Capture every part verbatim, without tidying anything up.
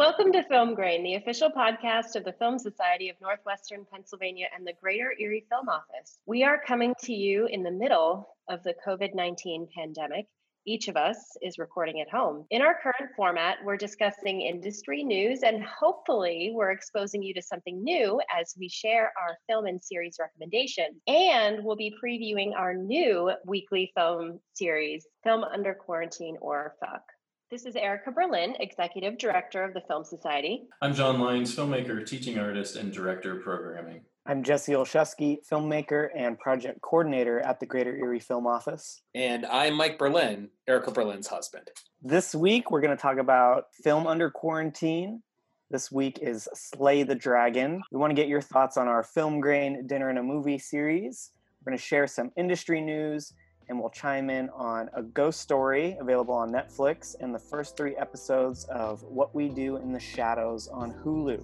Welcome to Film Grain, the official podcast of the Film Society of Northwestern Pennsylvania and the Greater Erie Film Office. We are coming to you in the middle of the covid nineteen pandemic. Each of us is recording at home. In our current format, we're discussing industry news, and hopefully we're exposing you to something new as we share our film and series recommendations. And we'll be previewing our new weekly film series, Film Under Quarantine or Fuck. This is Erica Berlin, Executive Director of the Film Society. I'm John Lyons, filmmaker, teaching artist, and Director of Programming. I'm Jesse Olszewski, filmmaker and project coordinator at the Greater Erie Film Office. And I'm Mike Berlin, Erica Berlin's husband. This week, we're going to talk about Film Under Quarantine. This week is Slay the Dragon. We want to get your thoughts on our Film Grain Dinner and a Movie series. We're going to share some industry news, and we'll chime in on A Ghost Story, available on Netflix, and the first three episodes of What We Do in the Shadows on Hulu.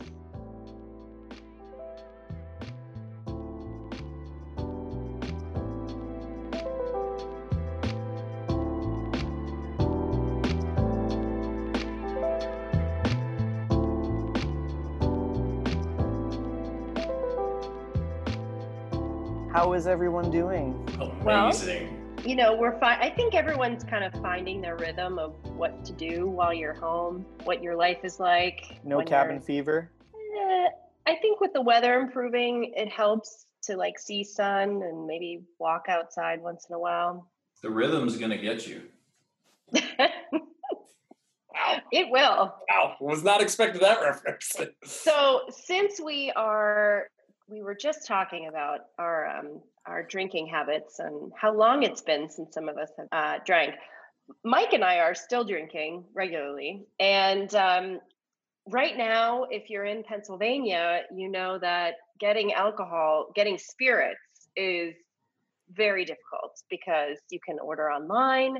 How is everyone doing? Amazing. Well, you know, we're fine. I think everyone's kind of finding their rhythm of what to do while you're home, what your life is like. No cabin fever? Eh, I think with the weather improving, it helps to like see sun and maybe walk outside once in a while. The rhythm's going to get you. Wow. It will. Wow. Was not expecting that reference. So since we are... We were just talking about our um, our drinking habits and how long it's been since some of us have uh, drank. Mike and I are still drinking regularly. And um, right now, if you're in Pennsylvania, you know that getting alcohol, getting spirits is very difficult because you can order online.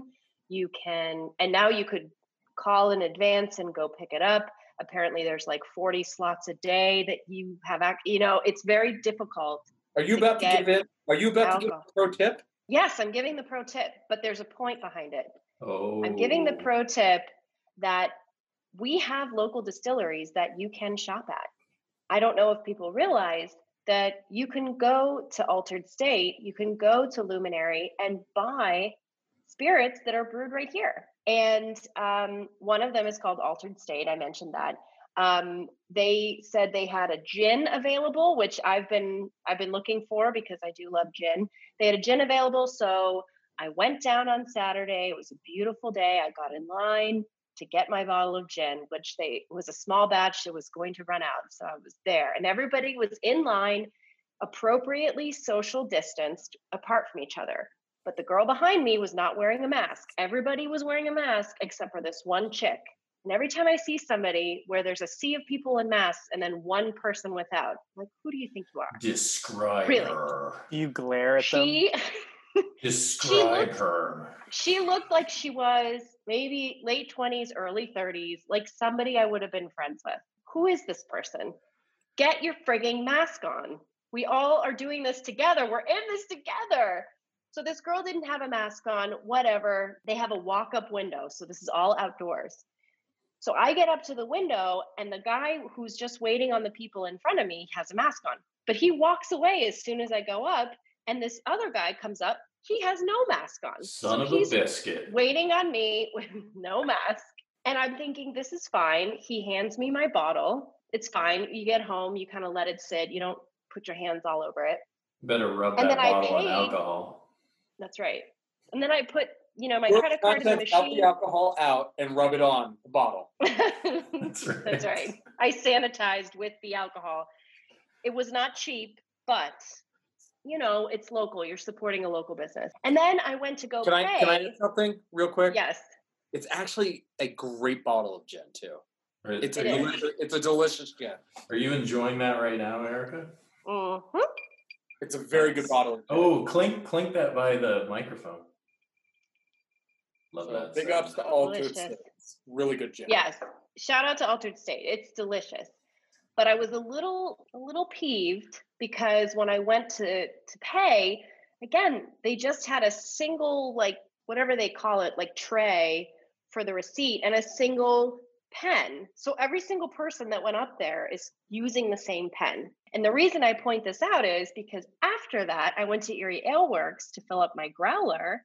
You can, and now you could call in advance and go pick it up. Apparently there's like forty slots a day that you have, act, you know, it's very difficult. Are you about to give it? Are you about to give the pro tip? Yes, I'm giving the pro tip, but there's a point behind it. Oh. I'm giving the pro tip that we have local distilleries that you can shop at. I don't know if people realize that you can go to Altered State, you can go to Luminary and buy spirits that are brewed right here. And um, one of them is called Altered State. I mentioned that. Um, they said they had a gin available, which I've been I've been looking for because I do love gin. They had a gin available, so I went down on Saturday. It was a beautiful day. I got in line to get my bottle of gin, which they was a small batch that was going to run out. So I was there, and everybody was in line, appropriately social distanced, apart from each other. But the girl behind me was not wearing a mask. Everybody was wearing a mask except for this one chick. And every time I see somebody where there's a sea of people in masks and then one person without, I'm like, who do you think you are? Describe really. her. You glare at she, them. Describe she looked, her. She looked like she was maybe late twenties, early thirties, like somebody I would have been friends with. Who is this person? Get your frigging mask on. We all are doing this together. We're in this together. So this girl didn't have a mask on, whatever. They have a walk-up window. So this is all outdoors. So I get up to the window and the guy who's just waiting on the people in front of me has a mask on, but he walks away as soon as I go up. And this other guy comes up, he has no mask on. Son of a biscuit. Waiting on me with no mask. And I'm thinking, this is fine. He hands me my bottle. It's fine. You get home, you kind of let it sit. You don't put your hands all over it. Better rub that bottle on alcohol. That's right. And then I put, you know, my Work credit card in the machine. Out the alcohol out and rub it on the bottle. That's right. That's right. I sanitized with the alcohol. It was not cheap, but, you know, it's local. You're supporting a local business. And then I went to go can pay. I, can I do something real quick? Yes. It's actually a great bottle of gin, too. It's, it a, delicious, it's a delicious gin. Are you enjoying that right now, Erica? Mm-hmm. It's a very good bottle. Oh, clink, clink that by the microphone. Love so that. Big ups to Altered State. Really good gin. Yes. Shout out to Altered State. It's delicious. But I was a little, a little peeved because when I went to, to pay, again, they just had a single, like, whatever they call it, like tray for the receipt and a single pen. So every single person that went up there is using the same pen. And the reason I point this out is because after that, I went to Erie Ale Works to fill up my growler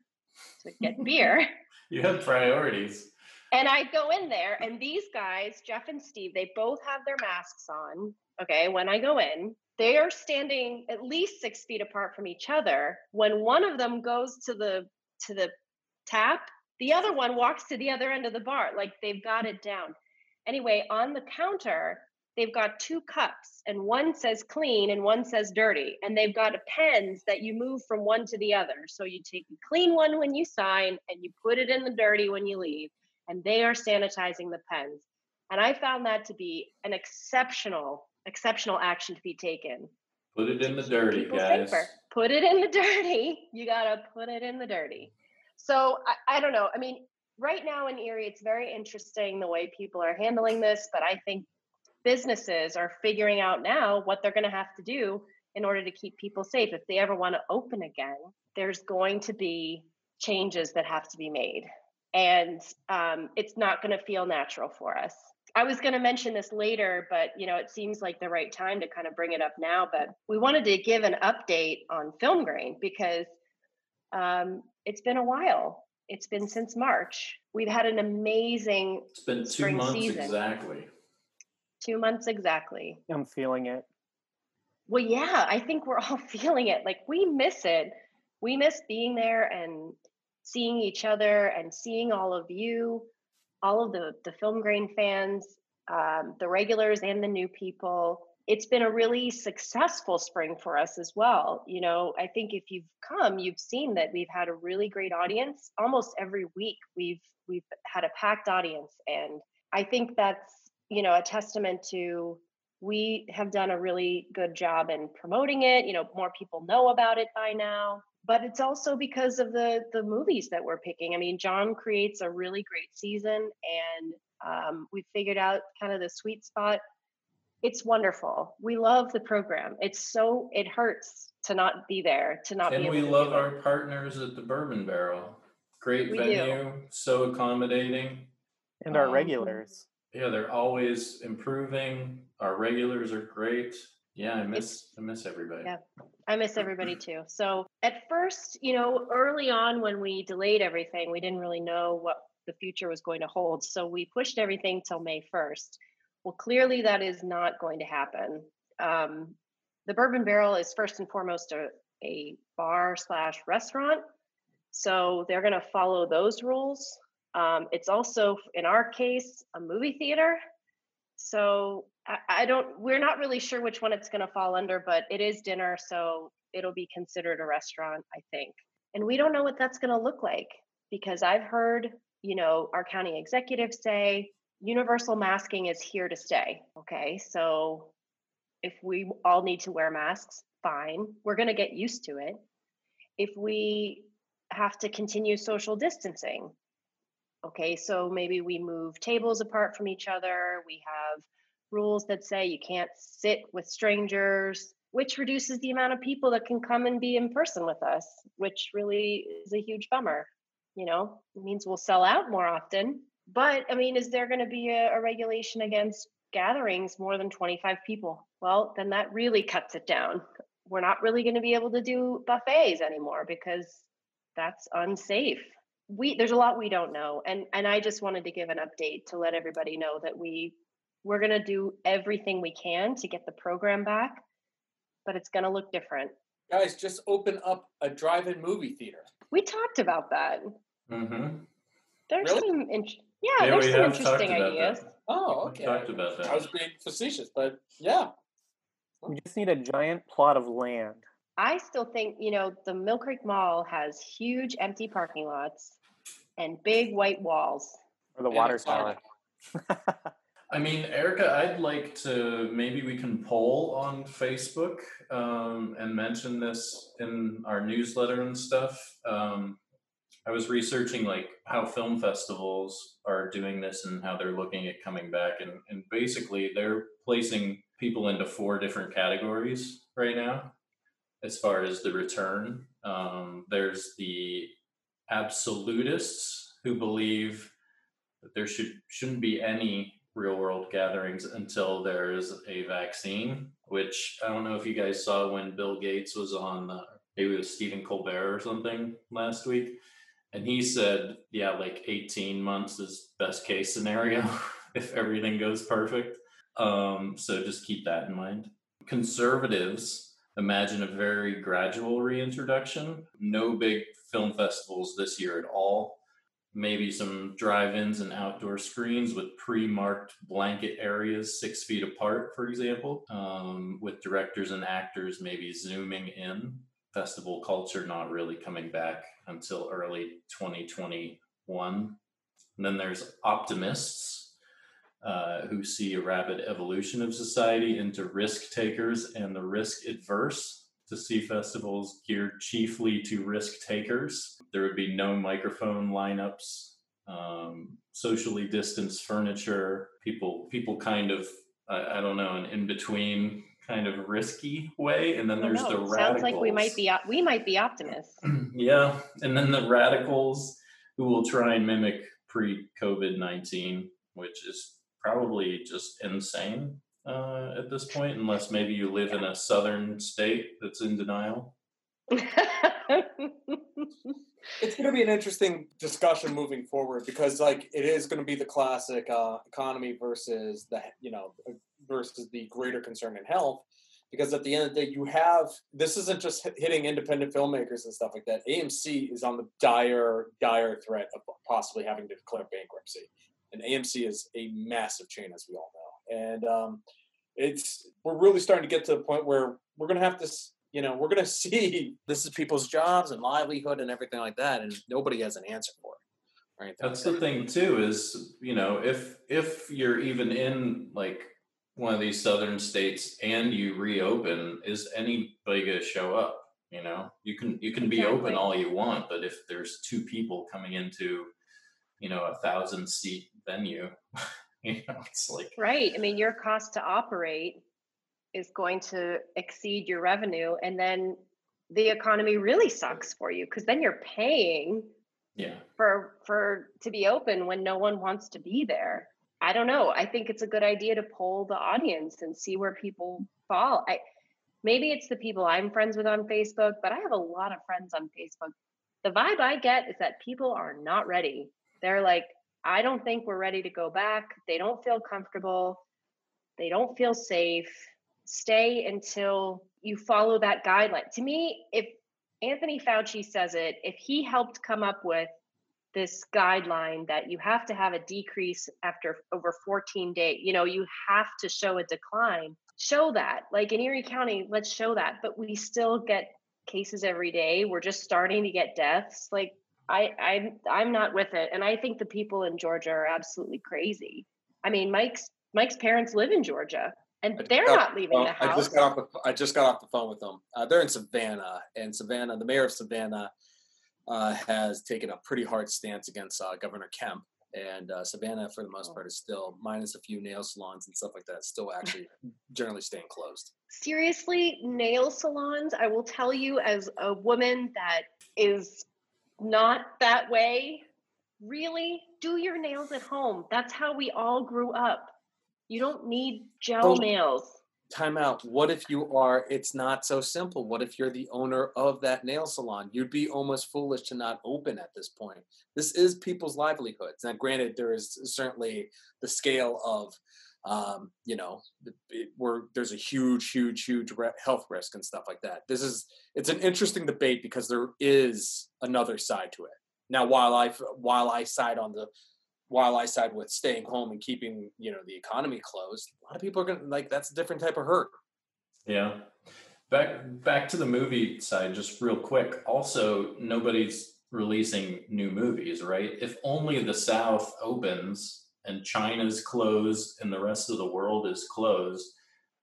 to get beer. You have priorities. And I go in there, and these guys, Jeff and Steve, they both have their masks on. Okay, when I go in, they are standing at least six feet apart from each other. When one of them goes to the to the tap, the other one walks to the other end of the bar. Like, they've got it down. Anyway, on the counter, they've got two cups, and one says clean and one says dirty. And they've got pens that you move from one to the other. So you take the clean one when you sign, and you put it in the dirty when you leave. And they are sanitizing the pens. And I found that to be an exceptional, exceptional action to be taken. Put it in the dirty, guys. Safer. Put it in the dirty. You got to put it in the dirty. So I, I don't know. I mean, right now in Erie, it's very interesting the way people are handling this, but I think businesses are figuring out now what they're going to have to do in order to keep people safe. If they ever want to open again, there's going to be changes that have to be made. And um, it's not going to feel natural for us. I was going to mention this later, but you know, it seems like the right time to kind of bring it up now. But we wanted to give an update on Film Grain because um, it's been a while. It's been since March. We've had an amazing It's been two spring months season. exactly. Two months exactly. I'm feeling it. Well, yeah, I think we're all feeling it. Like, we miss it. We miss being there and seeing each other and seeing all of you, all of the, the Film Grain fans, um, the regulars and the new people. It's been a really successful spring for us as well. You know, I think if you've come, you've seen that we've had a really great audience. Almost every week we've we've had a packed audience. And I think that's, you know, a testament to we have done a really good job in promoting it. You know, more people know about it by now. But it's also because of the the movies that we're picking. I mean, John creates a really great season, and um, we figured out kind of the sweet spot. It's wonderful. We love the program. It's so, it hurts to not be there, to not and be able to. And we love our partners at the Bourbon Barrel. Great we venue, do. so accommodating. And um, our regulars. Yeah, they're always improving. Our regulars are great. Yeah, I miss it's, I miss everybody. Yeah, I miss everybody too. So at first, you know, early on when we delayed everything, we didn't really know what the future was going to hold. So we pushed everything till May first. Well, clearly that is not going to happen. Um, the Bourbon Barrel is first and foremost a, a bar slash restaurant. So they're going to follow those rules. Um, it's also, in our case, a movie theater. So I don't, we're not really sure which one it's going to fall under, but it is dinner. So it'll be considered a restaurant, I think. And we don't know what that's going to look like because I've heard, you know, our county executive say universal masking is here to stay. Okay. So if we all need to wear masks, fine. We're going to get used to it. If we have to continue social distancing. Okay. So maybe we move tables apart from each other. We have rules that say you can't sit with strangers, which reduces the amount of people that can come and be in person with us, which really is a huge bummer. You know, it means we'll sell out more often. But I mean, is there going to be a, a regulation against gatherings more than twenty-five people? Well, then that really cuts it down. We're not really going to be able to do buffets anymore because that's unsafe. We there's a lot we don't know. And and I just wanted to give an update to let everybody know that we We're going to do everything we can to get the program back, but it's going to look different. Guys, just open up a drive-in movie theater. We talked about that. Mm-hmm. There's really? some, in- yeah, yeah, there's some interesting ideas. That. Oh, okay. We talked about that. I was being facetious, but yeah. We just need a giant plot of land. I still think, you know, the Mill Creek Mall has huge empty parking lots and big white walls. Or the and water tower. I mean, Erica, I'd like to, maybe we can poll on Facebook um, and mention this in our newsletter and stuff. Um, I was researching like how film festivals are doing this and how they're looking at coming back. And, and basically they're placing people into four different categories right now, as far as the return. Um, there's the absolutists who believe that there should, shouldn't be any real world gatherings until there's a vaccine, which I don't know if you guys saw when Bill Gates was on, uh, maybe it was Stephen Colbert or something last week. And he said, yeah, like eighteen months is best case scenario if everything goes perfect. Um, so just keep that in mind. Conservatives imagine a very gradual reintroduction. No big film festivals this year at all. Maybe some drive-ins and outdoor screens with pre-marked blanket areas six feet apart, for example, um, with directors and actors maybe zooming in. Festival culture not really coming back until early twenty twenty-one. And then there's optimists uh, who see a rapid evolution of society into risk takers and the risk adverse, to see festivals geared chiefly to risk takers. There would be no microphone lineups, um, socially distanced furniture, people, people kind of, I, I don't know, an in-between kind of risky way. And then there's the radicals. Sounds like we might be we might be optimists. Yeah. And then the radicals who will try and mimic pre-COVID nineteen, which is probably just insane uh, at this point, unless maybe you live yeah. in a southern state that's in denial. It's going to be an interesting discussion moving forward, because like it is going to be the classic uh, economy versus the, you know, versus the greater concern in health, because at the end of the day, you have, this isn't just hitting independent filmmakers and stuff like that. A M C is on the dire, dire threat of possibly having to declare bankruptcy. And A M C is a massive chain, as we all know. And um, it's, we're really starting to get to the point where we're going to have to, you know, we're going to see this is people's jobs and livelihood and everything like that. And nobody has an answer for it. Right? That's the thing too, is, you know, if, if you're even in like one of these southern states and you reopen, is anybody going to show up? You know, you can, you can be exactly. open all you want, but if there's two people coming into, you know, a thousand seat venue, you know, it's like, right. I mean, your cost to operate is going to exceed your revenue, and then the economy really sucks for you, because then you're paying yeah. for for to be open when no one wants to be there. I don't know. I think it's a good idea to poll the audience and see where people fall. I, maybe it's the people I'm friends with on Facebook, but I have a lot of friends on Facebook. The vibe I get is that people are not ready. They're like, I don't think we're ready to go back. They don't feel comfortable. They don't feel safe. Stay until you follow that guideline. To me, if Anthony Fauci says it, if he helped come up with this guideline that you have to have a decrease after over fourteen days, you know, you have to show a decline, show that. Like in Erie County, let's show that. But we still get cases every day. We're just starting to get deaths. Like I, I'm, I'm not with it. And I think the people in Georgia are absolutely crazy. I mean, Mike's, Mike's parents live in Georgia. And they're not leaving the, the house. I just got off. I just got off the phone with them. Uh, they're in Savannah, and Savannah, the mayor of Savannah, uh, has taken a pretty hard stance against uh, Governor Kemp. And uh, Savannah, for the most part, is still, minus a few nail salons and stuff like that, still actually generally staying closed. Seriously, nail salons. I will tell you, as a woman that is not that way, really do your nails at home. That's how we all grew up. You don't need gel nails. Time out. What if you are, it's not so simple. What if you're the owner of that nail salon? You'd be almost foolish to not open at this point. This is people's livelihoods. Now, granted, there is certainly the scale of, um, you know, it, we're, there's a huge, huge, huge re- health risk and stuff like that. This is, it's an interesting debate, because there is another side to it. Now, while I, while I side on the, While I side with staying home and keeping, you know, the economy closed, a lot of people are going to, like, that's a different type of hurt. Yeah. Back back to the movie side, just real quick. Also, nobody's releasing new movies, right? If only the South opens and China's closed and the rest of the world is closed,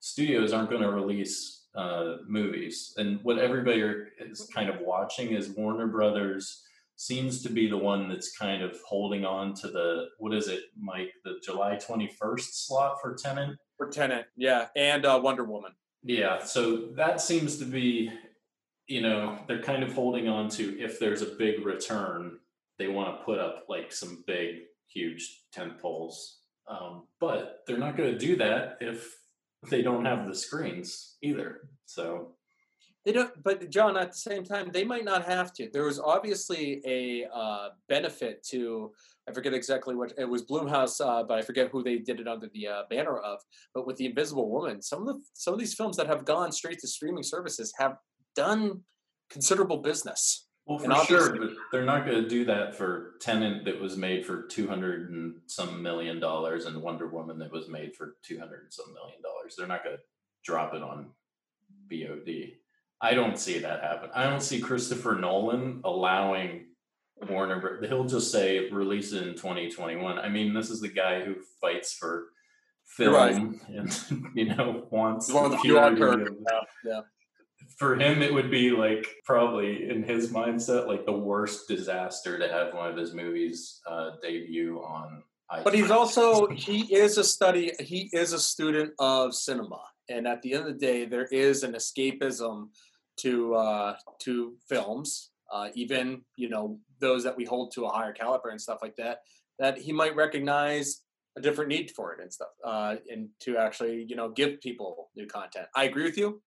studios aren't going to release uh, movies. And what everybody is kind of watching is Warner Brothers seems to be the one that's kind of holding on to the, what is it, Mike, the July twenty-first slot for Tenet? For Tenet, yeah, and uh, Wonder Woman. Yeah, so that seems to be, you know, they're kind of holding on to, if there's a big return, they want to put up like some big, huge tent poles Um, but they're not going to do that if they don't have the screens either. So they don't. But John, at the same time, they might not have to. There was obviously a uh, benefit to. I forget exactly what it was. Blumhouse, uh, but I forget who they did it under the uh, banner of. But with The Invisible Woman, some of the some of these films that have gone straight to streaming services have done considerable business. Well, for sure, but they're not going to do that for Tenet that was made for two hundred and some million dollars and Wonder Woman that was made for two hundred and some million dollars. They're not going to drop it on V O D. I don't see that happen. I don't see Christopher Nolan allowing Warner. He'll just say release it in twenty twenty-one. I mean, this is the guy who fights for film, right, and you know wants well, the purity. Yeah. For him, it would be like probably in his mindset, like the worst disaster to have one of his movies uh, debut on iTunes. But he's also he is a study. He is a student of cinema, and at the end of the day, there is an escapism to uh, to films, uh, even you know those that we hold to a higher caliber and stuff like that. That he might recognize a different need for it and stuff, uh, and to actually you know give people new content. I agree with you.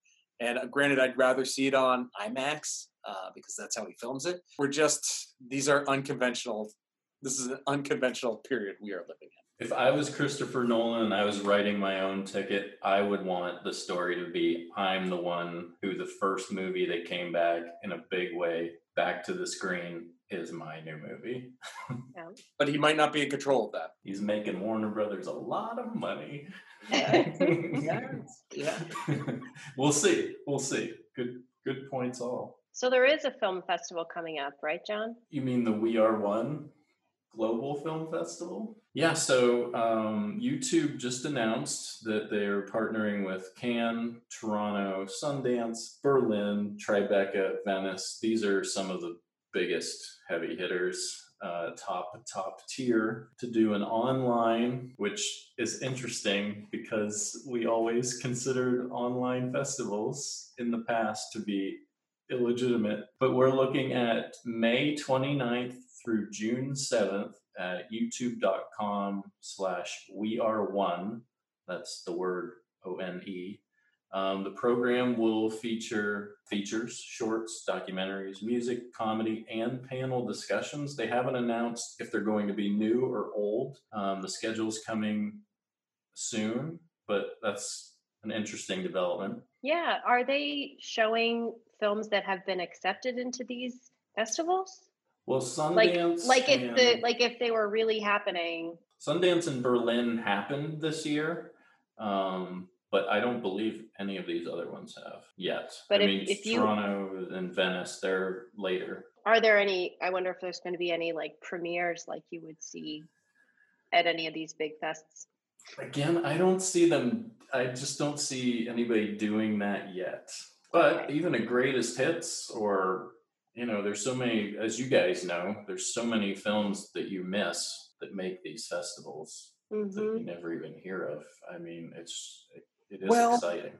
And granted, I'd rather see it on IMAX uh, because that's how he films it. We're just, these are unconventional. This is an unconventional period we are living in. If I was Christopher Nolan and I was writing my own ticket, I would want the story to be, I'm the one who the first movie that came back in a big way, back to the screen, is my new movie. Yeah. But he might not be in control of that. He's making Warner Brothers a lot of money. Yeah. Yeah. We'll see. We'll see. Good good points all. So there is a film festival coming up, right, John? You mean the We Are One Global Film Festival? Yeah, so um, YouTube just announced that they're partnering with Cannes, Toronto, Sundance, Berlin, Tribeca, Venice. These are some of the biggest heavy hitters, uh, top, top tier, to do an online, which is interesting because we always considered online festivals in the past to be illegitimate. But we're looking at May twenty-ninth through June seventh at youtube.com slash we are one. That's the word O N E. Um, the program will feature features, shorts, documentaries, music, comedy, and panel discussions. They haven't announced if they're going to be new or old. Um, the schedule's coming soon, but that's an interesting development. Yeah. Are they showing films that have been accepted into these festivals? Well, Sundance... Like, like, if, the, like if they were really happening. Sundance in Berlin happened this year. Um... But I don't believe any of these other ones have yet. But I if, mean, if you, Toronto and Venice, they're later. Are there any, I wonder if there's going to be any like premieres like you would see at any of these big fests? Again, I don't see them. I just don't see anybody doing that yet. But okay. Even a greatest hits or, you know, there's so many, as you guys know, there's so many films that you miss that make these festivals mm-hmm. that you never even hear of. I mean, it's... It, It is well, exciting.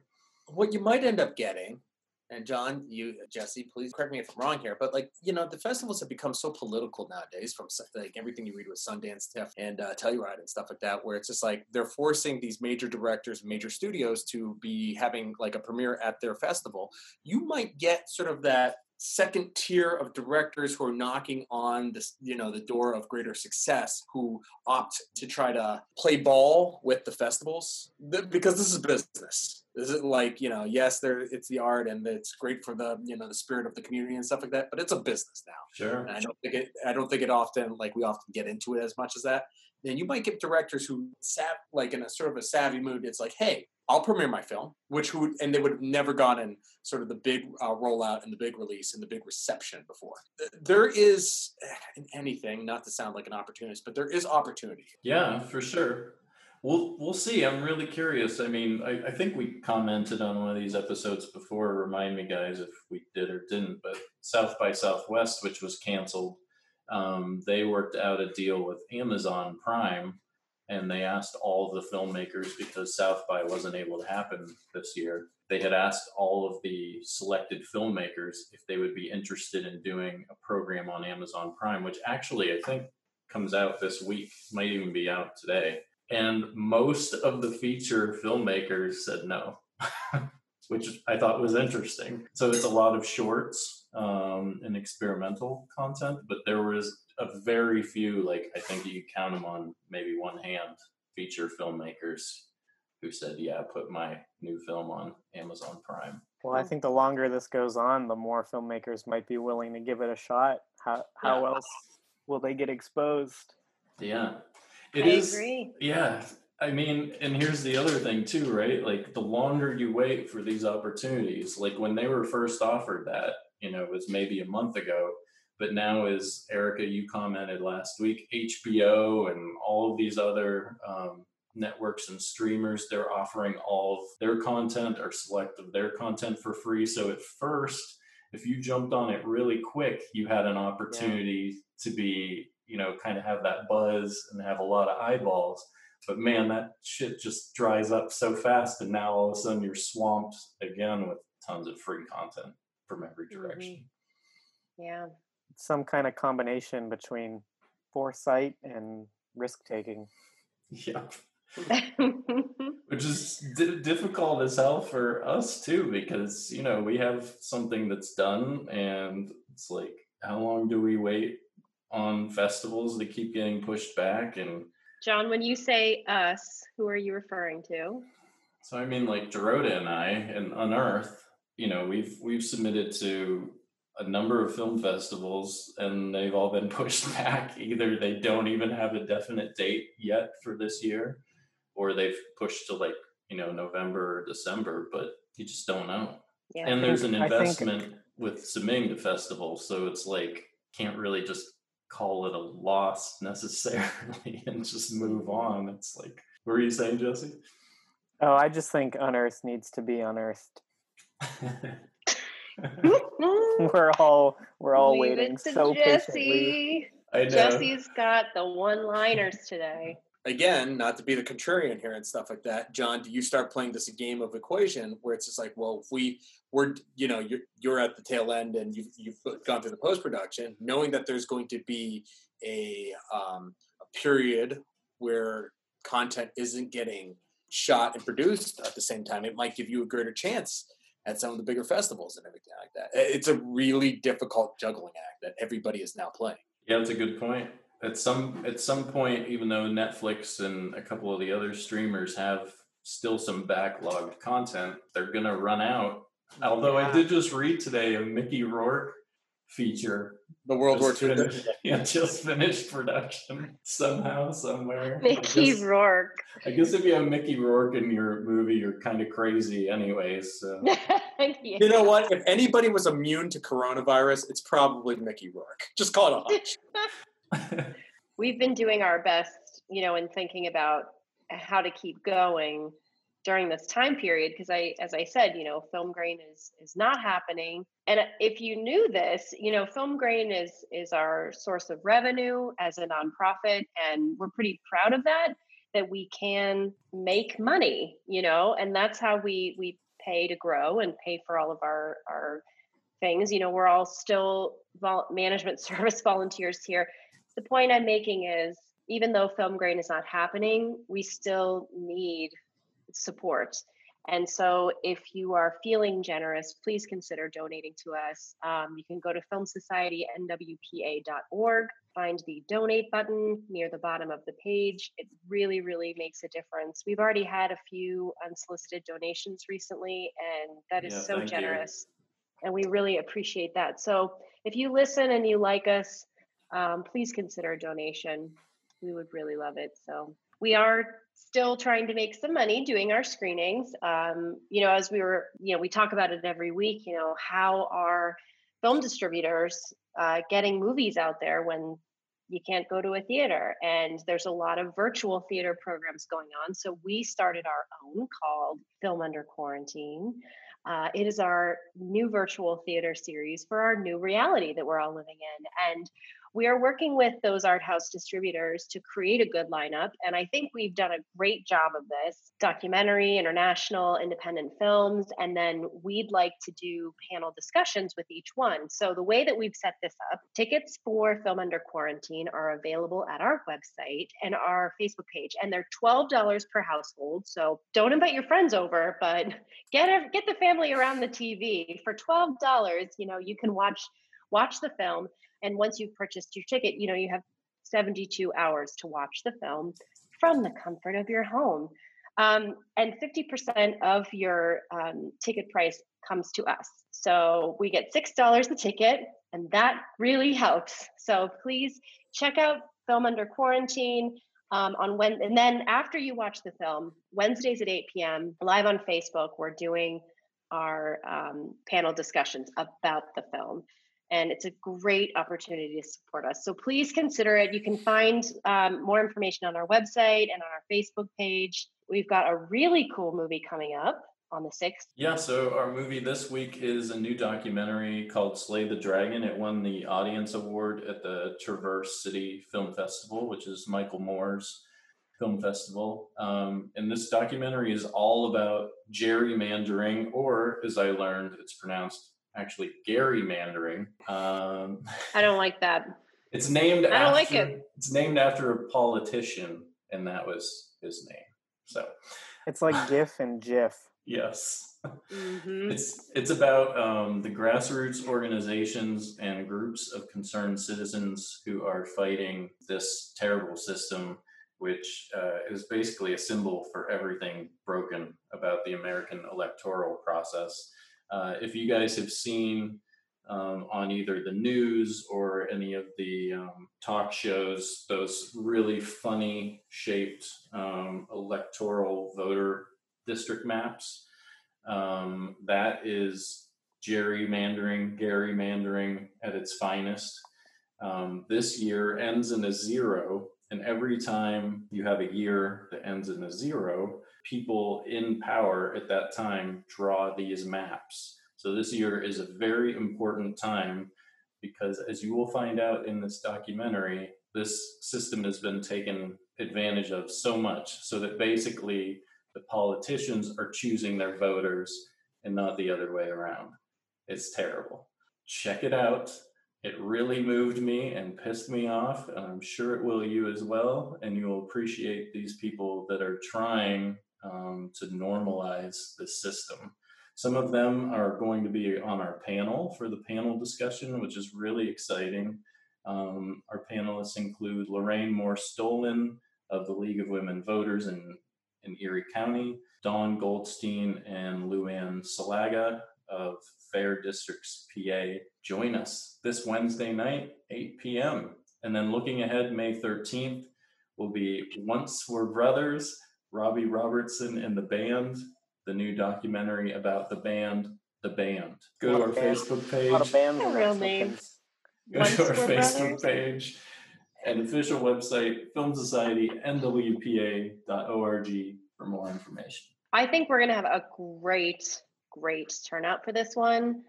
What you might end up getting, and John, you, Jesse, please correct me if I'm wrong here, but like, you know, the festivals have become so political nowadays from like everything you read with Sundance, T I F F, and uh, Telluride and stuff like that, where it's just like they're forcing these major directors, major studios to be having like a premiere at their festival. You might get sort of that second tier of directors who are knocking on this, you know, the door of greater success, who opt to try to play ball with the festivals Th- because this is business. This is like, you know, yes, there it's the art and it's great for the, you know, the spirit of the community and stuff like that, but it's a business now. Sure. And I don't think it, I don't think it often, like we often get into it as much as that. Then you might get directors who sat like in a sort of a savvy mood. It's like, hey, I'll premiere my film, which would, and they would have never gotten sort of the big uh, rollout and the big release and the big reception before. There is in anything, not to sound like an opportunist, but there is opportunity. Yeah, for sure. We'll we'll see. I'm really curious. I mean, I, I think we commented on one of these episodes before. Remind me, guys, if we did or didn't. But South by Southwest, which was canceled, um, they worked out a deal with Amazon Prime. And they asked all of the filmmakers, because South by wasn't able to happen this year, they had asked all of the selected filmmakers if they would be interested in doing a program on Amazon Prime, which actually I think comes out this week, might even be out today. And most of the feature filmmakers said no, which I thought was interesting. So it's a lot of shorts um, and experimental content, but there was a very few, like I think you count them on maybe one hand, feature filmmakers who said, yeah, put my new film on Amazon Prime. Well, I think the longer this goes on, the more filmmakers might be willing to give it a shot. How how yeah. else will they get exposed? Yeah. It I is, agree. Yeah. I mean, and here's the other thing too, right? Like the longer you wait for these opportunities, like when they were first offered that, you know, it was maybe a month ago, but now, as Erica, you commented last week, H B O and all of these other um, networks and streamers, they're offering all of their content or select of their content for free. So at first, if you jumped on it really quick, you had an opportunity yeah. to be, you know, kind of have that buzz and have a lot of eyeballs. But man, that shit just dries up so fast. And now all of a sudden you're swamped again with tons of free content from every direction. Mm-hmm. Yeah. Some kind of combination between foresight and risk-taking. Yeah. Which is d- difficult as hell for us too, because, you know, we have something that's done and it's like, how long do we wait on festivals that keep getting pushed back? And John, when you say us, who are you referring to? So I mean, like Dorota and I and Unearth, you know, we've we've submitted to a number of film festivals and they've all been pushed back. Either they don't even have a definite date yet for this year, or they've pushed to like, you know, November or December, but you just don't know. Yeah. And there's an investment think... with submitting to festivals, so it's like can't really just call it a loss necessarily and just move on. It's like, what were you saying, Jesse? Oh, I just think Unearth needs to be unearthed. we're all we're all Leave waiting so Jesse. Patiently. I know. Jesse's got the one-liners today. Again, not to be the contrarian here and stuff like that, John, do you start playing this game of equation where it's just like, well, if we we're, you know, you're, you're at the tail end and you've, you've gone through the post-production, knowing that there's going to be a, um, a period where content isn't getting shot and produced at the same time, it might give you a greater chance at some of the bigger festivals and everything like that. It's a really difficult juggling act that everybody is now playing. Yeah, that's a good point. At some at some point, even though Netflix and a couple of the other streamers have still some backlogged content, they're going to run out. Although yeah. I did just read today a Mickey Rourke feature. The World War Two. Yeah, just finished production somehow, somewhere. Mickey I guess, Rourke. I guess if you have Mickey Rourke in your movie, you're kind of crazy anyways. So. yeah. You know what? If anybody was immune to coronavirus, it's probably Mickey Rourke. Just call it a hunch. We've been doing our best, you know, in thinking about how to keep going during this time period. Because I, as I said, you know, Film Grain is is not happening. And if you knew this, you know, Film Grain is is our source of revenue as a nonprofit, and we're pretty proud of that. That we can make money, you know, and that's how we we pay to grow and pay for all of our our things. You know, we're all still vol- management service volunteers here. The point I'm making is, even though Film Grain is not happening, we still need support. And so if you are feeling generous, please consider donating to us. Um, you can go to film society n w p a dot org, find the donate button near the bottom of the page. It really, really makes a difference. We've already had a few unsolicited donations recently, and that is yeah, so generous. You. And we really appreciate that. So if you listen and you like us, Um, please consider a donation. We would really love it. So we are still trying to make some money doing our screenings. Um, you know, as we were, you know, we talk about it every week, you know, how are film distributors uh, getting movies out there when you can't go to a theater? And there's a lot of virtual theater programs going on. So we started our own called Film Under Quarantine. Uh, it is our new virtual theater series for our new reality that we're all living in. And we are working with those art house distributors to create a good lineup. And I think we've done a great job of this: documentary, international, independent films. And then we'd like to do panel discussions with each one. So the way that we've set this up, tickets for Film Under Quarantine are available at our website and our Facebook page, and they're twelve dollars per household. So don't invite your friends over, but get a, get the family around the T V for twelve dollars. You know, you can watch, watch the film. And once you've purchased your ticket, you know, you have seventy-two hours to watch the film from the comfort of your home. Um, and fifty percent of your um, ticket price comes to us. So we get six dollars the ticket, and that really helps. So please check out Film Under Quarantine. Um, on when, and then after you watch the film, Wednesdays at eight p.m., live on Facebook, we're doing our um, panel discussions about the film. And it's a great opportunity to support us. So please consider it. You can find um, more information on our website and on our Facebook page. We've got a really cool movie coming up on the sixth. Yeah, so our movie this week is a new documentary called Slay the Dragon. It won the Audience Award at the Traverse City Film Festival, which is Michael Moore's film festival. Um, and this documentary is all about gerrymandering, or as I learned, it's pronounced actually gerrymandering. Um, I don't like that. It's named I don't after, like it. It's named after a politician, and that was his name. So it's like GIF and JIF. Yes. Mm-hmm. It's it's about um, the grassroots organizations and groups of concerned citizens who are fighting this terrible system, which uh, is basically a symbol for everything broken about the American electoral process. Uh, if you guys have seen um, on either the news or any of the um, talk shows, those really funny shaped um, electoral voter district maps. Um, that is gerrymandering, gerrymandering at its finest. Um, this year ends in a zero, and every time you have a year that ends in a zero, people in power at that time draw these maps. So this year is a very important time because, as you will find out in this documentary, this system has been taken advantage of so much so that basically the politicians are choosing their voters and not the other way around. It's terrible. Check it out. It really moved me and pissed me off, and I'm sure it will you as well. And you'll appreciate these people that are trying um, to normalize the system. Some of them are going to be on our panel for the panel discussion, which is really exciting. Um, our panelists include Lorraine Moore-Stolen of the League of Women Voters in in Erie County, Dawn Goldstein and Luann Salaga of Fair Districts, P A. Join us this Wednesday night, eight p.m. And then looking ahead, May thirteenth will be Once We're Brothers, Robbie Robertson and the Band, the new documentary about the band, The Band. Go to our band. Facebook page. What a band. What real name. Go to our Facebook brothers. page. And official website, Film Society, N W P A dot org for more information. I think we're going to have a great, great turnout for this one.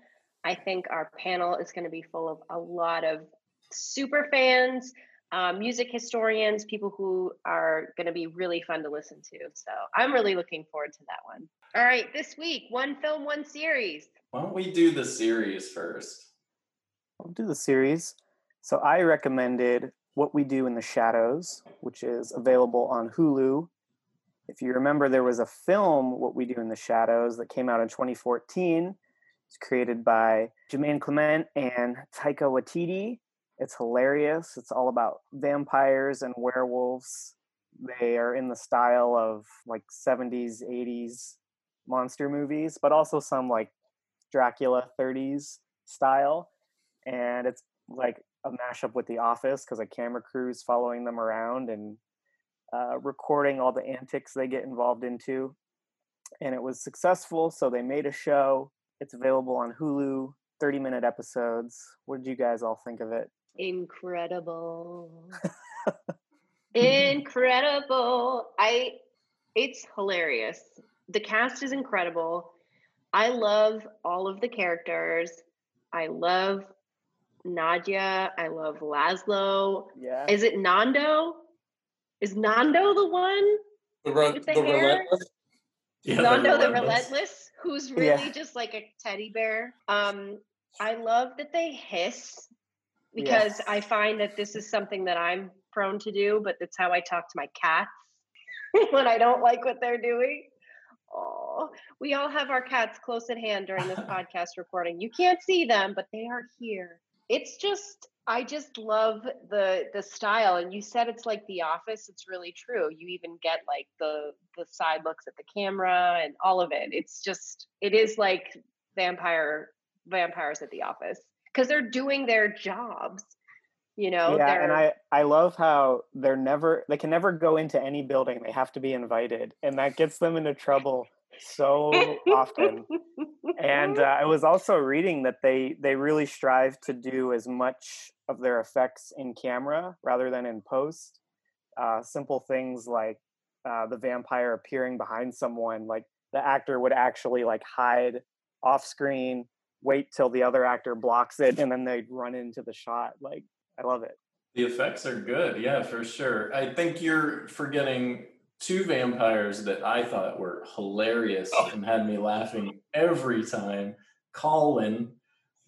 I think our panel is going to be full of a lot of super fans, um, music historians, people who are going to be really fun to listen to. So I'm really looking forward to that one. All right, this week, one film, one series. Why don't we do the series first? I'll do the series. So I recommended What We Do in the Shadows, which is available on Hulu. If you remember, there was a film, What We Do in the Shadows, that came out in twenty fourteen. It's created by Jermaine Clement and Taika Waititi. It's hilarious. It's all about vampires and werewolves. They are in the style of like seventies, eighties monster movies, but also some like Dracula thirties style. And it's like a mashup with The Office because a camera crew's following them around and uh, recording all the antics they get involved into. And it was successful, so they made a show. It's available on Hulu, thirty-minute episodes. What did you guys all think of it? Incredible. Incredible. I. It's hilarious. The cast is incredible. I love all of the characters. I love Nadia. I love Laszlo. Yeah. Is it Nando? Is Nando the one? The, re- the, the relentless. Yeah, Nando the relentless. the relentless, who's really yeah. just like a teddy bear. Um, I love that they hiss because yes. I find that this is something that I'm prone to do, but that's how I talk to my cats when I don't like what they're doing. Oh, we all have our cats close at hand during this podcast recording. You can't see them, but they are here. It's just, I just love the the style. And you said it's like The Office. It's really true. You even get like the the side looks at the camera and all of it. It's just, it is like vampire vampires at The Office because they're doing their jobs. You know, yeah, they're... and I, I love how they're never, they can never go into any building. They have to be invited, and that gets them into trouble so often. And uh, I was also reading that they, they really strive to do as much of their effects in camera rather than in post. Uh, simple things like uh, the vampire appearing behind someone, like the actor would actually like hide off screen, wait till the other actor blocks it, and then they'd run into the shot. Like, I love it. The effects are good. Yeah, for sure. I think you're forgetting two vampires that I thought were hilarious oh. and had me laughing every time. Colin,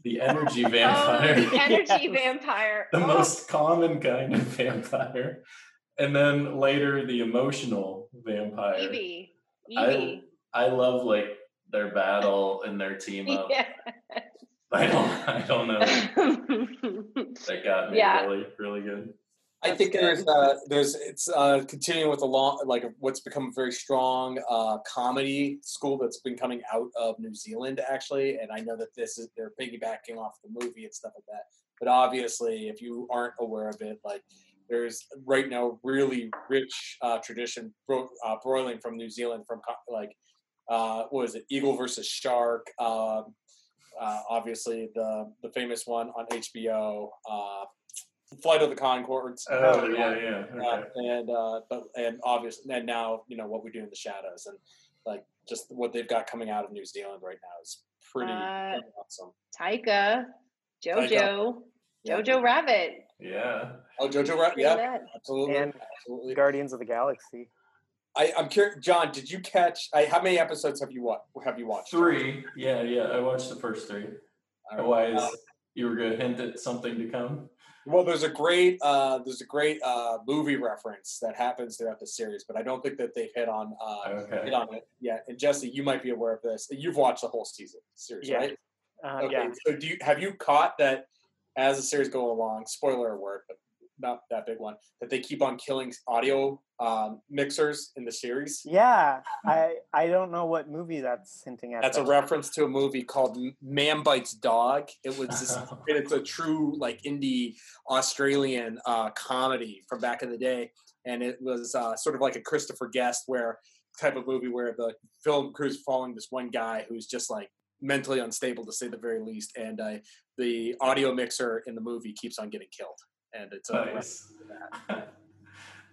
the energy vampire. Oh, the energy yes. vampire. The oh. most common kind of vampire. And then later, the emotional vampire. Evie. Evie. I, I love, like, their battle and their team up. Yeah. I don't, I don't know. That got me yeah. really, really good. I That's think good. there's, uh, there's, it's uh, continuing with a long, like what's become a very strong uh, comedy school that's been coming out of New Zealand, actually. And I know that this is, they're piggybacking off the movie and stuff like that. But obviously, if you aren't aware of it, like there's right now really rich uh, tradition bro- uh, broiling from New Zealand from co- like, uh, what was it? Eagle versus Shark. Um, Uh, obviously, the the famous one on H B O, uh, Flight of the Conchords. Oh yeah, uh, yeah. Okay. Uh, and uh, but and obviously, and now you know What We Do in the Shadows, and like just what they've got coming out of New Zealand right now is pretty, uh, pretty awesome. Taika, Jojo, Taika. Yeah. Jojo Rabbit. Yeah. Oh, Jojo Rabbit. Yeah, absolutely. And absolutely. Guardians of the Galaxy. I, I'm curious, John. Did you catch? I, how many episodes have you watched? Have you watched? Three. Yeah, yeah. I watched the first three. Right. Otherwise, um, you were going to hint at something to come. Well, there's a great, uh, there's a great uh, movie reference that happens throughout the series, but I don't think that they've hit on, uh, okay. hit on it yet. And Jesse, you might be aware of this. You've watched the whole season series, yeah. right? Uh, okay. Yeah. So, do you have you caught that as the series go along? Spoiler alert, but not that big one. That they keep on killing audio. Um, mixers in the series. Yeah, I I don't know what movie that's hinting at. That's a reference to a movie called Man Bites Dog. It was this, it's a true like indie Australian uh, comedy from back in the day, and it was uh, sort of like a Christopher Guest where type of movie where the film crew's following this one guy who's just like mentally unstable to say the very least, and uh, the audio mixer in the movie keeps on getting killed, and it's a nice. reference to that.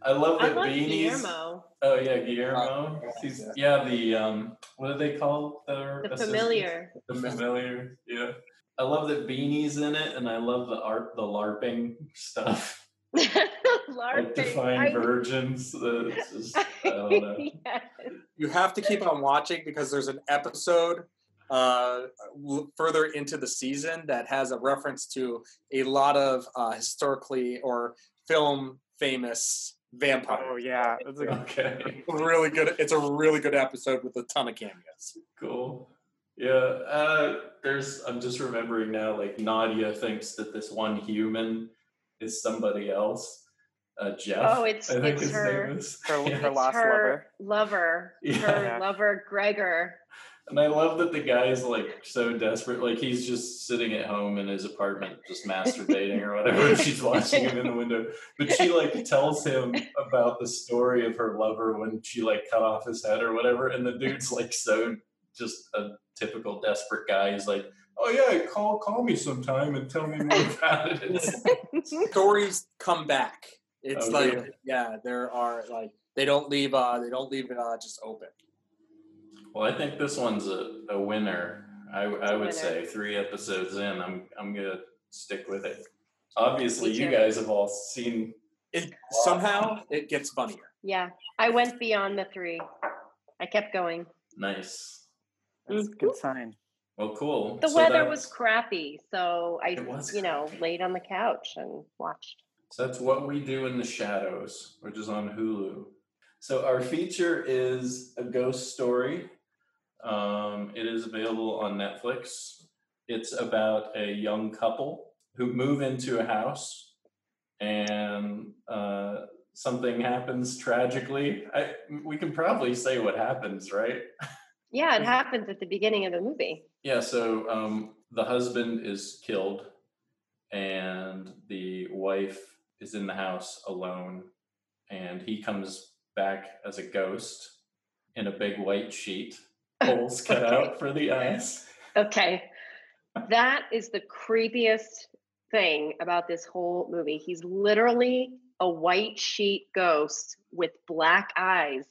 I love that like Beanie's. Guillermo. Oh yeah, Guillermo. He's yeah the um, what do they call their the assistants? familiar? The familiar. Yeah, I love that Beanie's in it, and I love the art, the LARPing stuff. LARPing. Like Define Virgins. I, it's just, I don't know. Yes. You have to keep on watching because there's an episode uh, further into the season that has a reference to a lot of uh, historically or film famous. Vampire. Oh yeah, that's a, okay. Really good. It's a really good episode with a ton of cameos. Cool. Yeah. Uh, there's. I'm just remembering now. Like Nadia thinks that this one human is somebody else. Uh, Jeff. Oh, it's, I think it's his her. Name is. Her, yeah. her it's lost her lover. Lover. Yeah. Her lover, Gregor. And I love that the guy's like so desperate. Like he's just sitting at home in his apartment, just masturbating or whatever. She's watching him in the window. But she like tells him about the story of her lover when she like cut off his head or whatever. And the dude's like so just a typical desperate guy. He's like, oh yeah, call call me sometime and tell me more about it. Stories come back. It's oh, like, really? yeah, there are like, they don't leave, uh, they don't leave it uh, just open. Well, I think this one's a, a winner. I, I would winner. say three episodes in, I'm I'm gonna stick with it. Obviously, you guys have all seen it. Somehow it gets funnier. Yeah, I went beyond the three. I kept going. Nice. That's mm-hmm. a good sign. Well, cool. The so weather that, was crappy, so I, you know, crappy. laid on the couch and watched. So that's What We Do in the Shadows, which is on Hulu. So our feature is A Ghost Story. Um, it is available on Netflix. It's about a young couple who move into a house, and uh, something happens tragically. I, we can probably say what happens, right? Yeah, it happens at the beginning of the movie. Yeah, so um, the husband is killed, and the wife is in the house alone, and he comes back as a ghost in a big white sheet, holes cut okay. out for the eyes. Okay. That is the creepiest thing about this whole movie. He's literally a white sheet ghost with black eyes.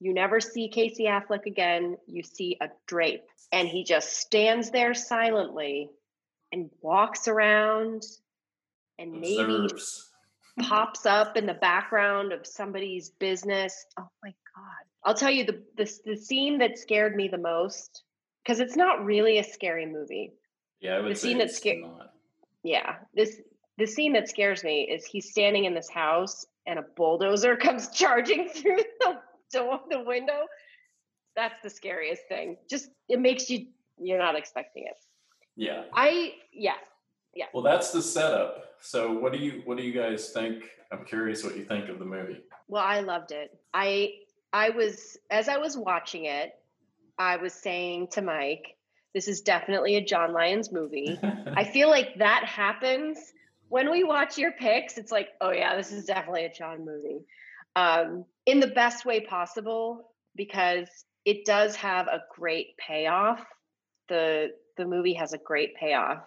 You never see Casey Affleck again. You see a drape. And he just stands there silently and walks around and maybe Observes. pops up in the background of somebody's business. Oh, my God. I'll tell you, the the, the scene that scared me the most, because it's not really a scary movie. Yeah, I would the say scene that scares. Yeah, this the scene that scares me is he's standing in this house and a bulldozer comes charging through the door, the window. That's the scariest thing. Just it makes you you're not expecting it. Yeah. I yeah yeah. Well, that's the setup. So what do you what do you guys think? I'm curious what you think of the movie. Well, I loved it. I I was as I was watching it. I was saying to Mike, this is definitely a John Lyons movie. I feel like that happens when we watch your picks. It's like, oh yeah, this is definitely a John movie, um, in the best way possible, because it does have a great payoff. The the movie has a great payoff.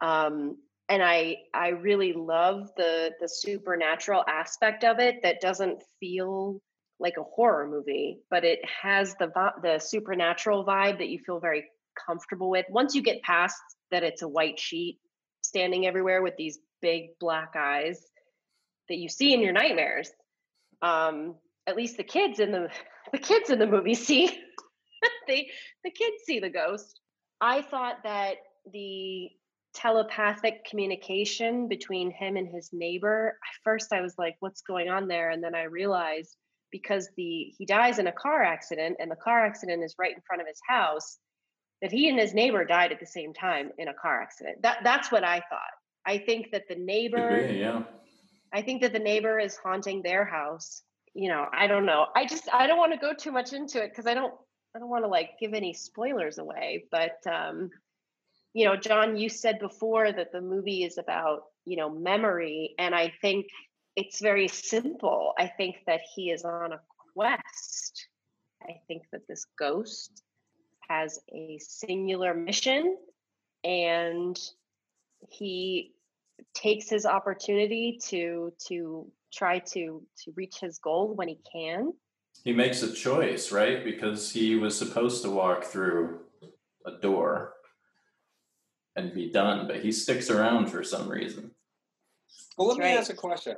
Um, and I I really love the the supernatural aspect of it that doesn't feel like a horror movie, but it has the the supernatural vibe that you feel very comfortable with. Once you get past that, it's a white sheet standing everywhere with these big black eyes that you see in your nightmares. Um, at least the kids in the the kids in the movie see they the kids see the ghost. I thought that the telepathic communication between him and his neighbor. At first, I was like, "What's going on there?" And then I realized, because the he dies in a car accident and the car accident is right in front of his house, that he and his neighbor died at the same time in a car accident. That That's what I thought. I think that the neighbor, be, yeah. I think that the neighbor is haunting their house. You know, I don't know. I just, I don't want to go too much into it because I don't, I don't want to like give any spoilers away. But, um, you know, John, you said before that the movie is about, you know, memory. And I think it's very simple. I think that he is on a quest. I think that this ghost has a singular mission, and he takes his opportunity to to try to to reach his goal when he can. He makes a choice, right? Because he was supposed to walk through a door and be done, but he sticks around for some reason. Well, let me right. ask a question.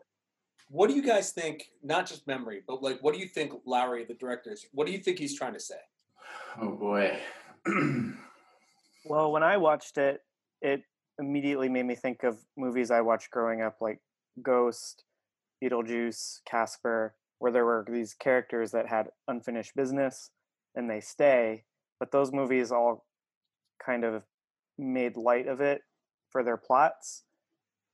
What do you guys think, not just memory, but like, what do you think Lowry, the director, what do you think he's trying to say? Oh, boy. Well, when I watched it, it immediately made me think of movies I watched growing up, like Ghost, Beetlejuice, Casper, where there were these characters that had unfinished business and they stay. But those movies all kind of made light of it for their plots.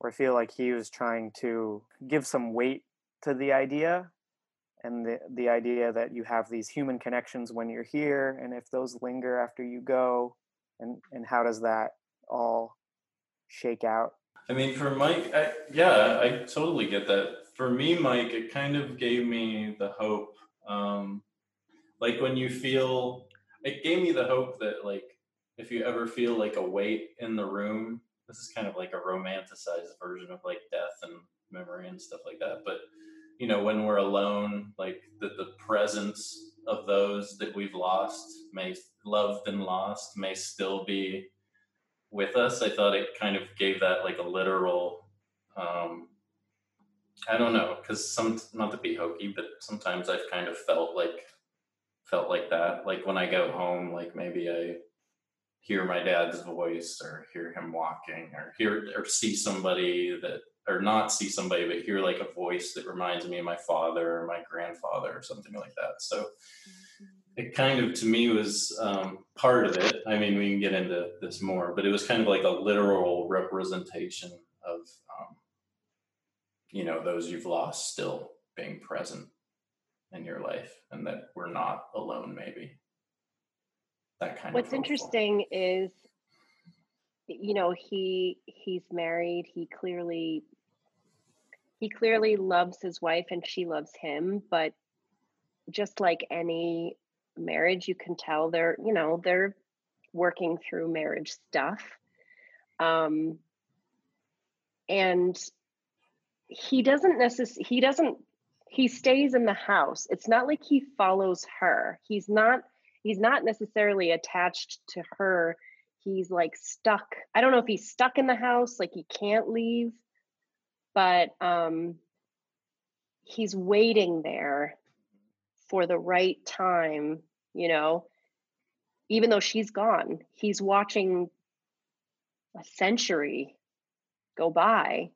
Or I feel like he was trying to give some weight to the idea, and the, the idea that you have these human connections when you're here, and if those linger after you go, and, and how does that all shake out? I mean, for Mike, I, yeah, I totally get that. For me, Mike, it kind of gave me the hope. Um, like when you feel, it gave me the hope that like, if you ever feel like a weight in the room, this is kind of like a romanticized version of like death and memory and stuff like that. But, you know, when we're alone, like the, the presence of those that we've lost, may loved and lost, may still be with us. I thought it kind of gave that like a literal, um, I don't know, because some, not to be hokey, but sometimes I've kind of felt like, felt like that. Like when I go home, like maybe I hear my dad's voice or hear him walking or hear, or see somebody that, or not see somebody, but hear like a voice that reminds me of my father or my grandfather or something like that. So it kind of, to me, was um, part of it. I mean, we can get into this more, but it was kind of like a literal representation of, um, you know, those you've lost still being present in your life, and that we're not alone, maybe. That kind of. What's interesting is, you know, he he's married. He clearly, he clearly loves his wife and she loves him, but just like any marriage, you can tell they're, you know, they're working through marriage stuff. Um, and he doesn't necessarily, he doesn't, he stays in the house. It's not like he follows her. He's not, he's not necessarily attached to her. He's like stuck. I don't know if he's stuck in the house, like he can't leave, but um, he's waiting there for the right time, you know, even though she's gone. He's watching a century go by.